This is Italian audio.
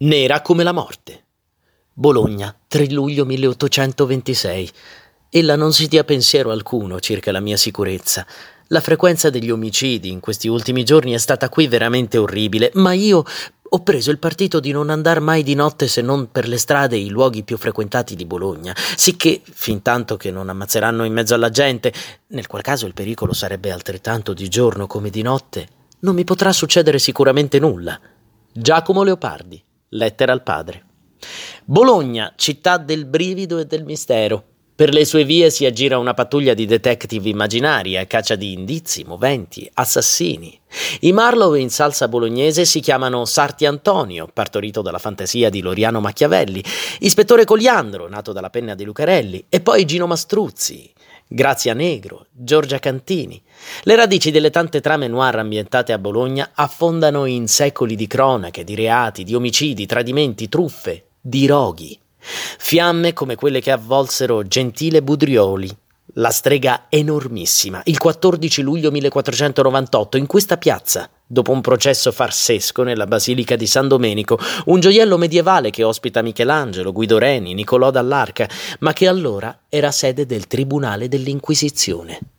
Nera come la morte. Bologna, 3 luglio 1826. Ella non si dia pensiero alcuno circa la mia sicurezza. La frequenza degli omicidi in questi ultimi giorni è stata qui veramente orribile, ma io ho preso il partito di non andar mai di notte se non per le strade e i luoghi più frequentati di Bologna, sicché, fintanto che non ammazzeranno in mezzo alla gente, nel qual caso il pericolo sarebbe altrettanto di giorno come di notte, non mi potrà succedere sicuramente nulla. Giacomo Leopardi, lettera al padre. Bologna, città del brivido e del mistero. Per le sue vie si aggira una pattuglia di detective immaginari a caccia di indizi, moventi, assassini. I Marlowe in salsa bolognese si chiamano Sarti Antonio, partorito dalla fantasia di Loriano Macchiavelli, Ispettore Coliandro, nato dalla penna di Lucarelli, e poi Gino Mastruzzi, Grazia Negro, Giorgia Cantini. Le radici delle tante trame noir ambientate a Bologna affondano in secoli di cronache, di reati, di omicidi, tradimenti, truffe, di roghi. Fiamme come quelle che avvolsero Gentile Budrioli, la Strega Enormissima, il 14 luglio 1498, in questa piazza, dopo un processo farsesco nella Basilica di San Domenico, un gioiello medievale che ospita Michelangelo, Guido Reni, Nicolò Dall'Arca, ma che allora era sede del Tribunale dell'Inquisizione.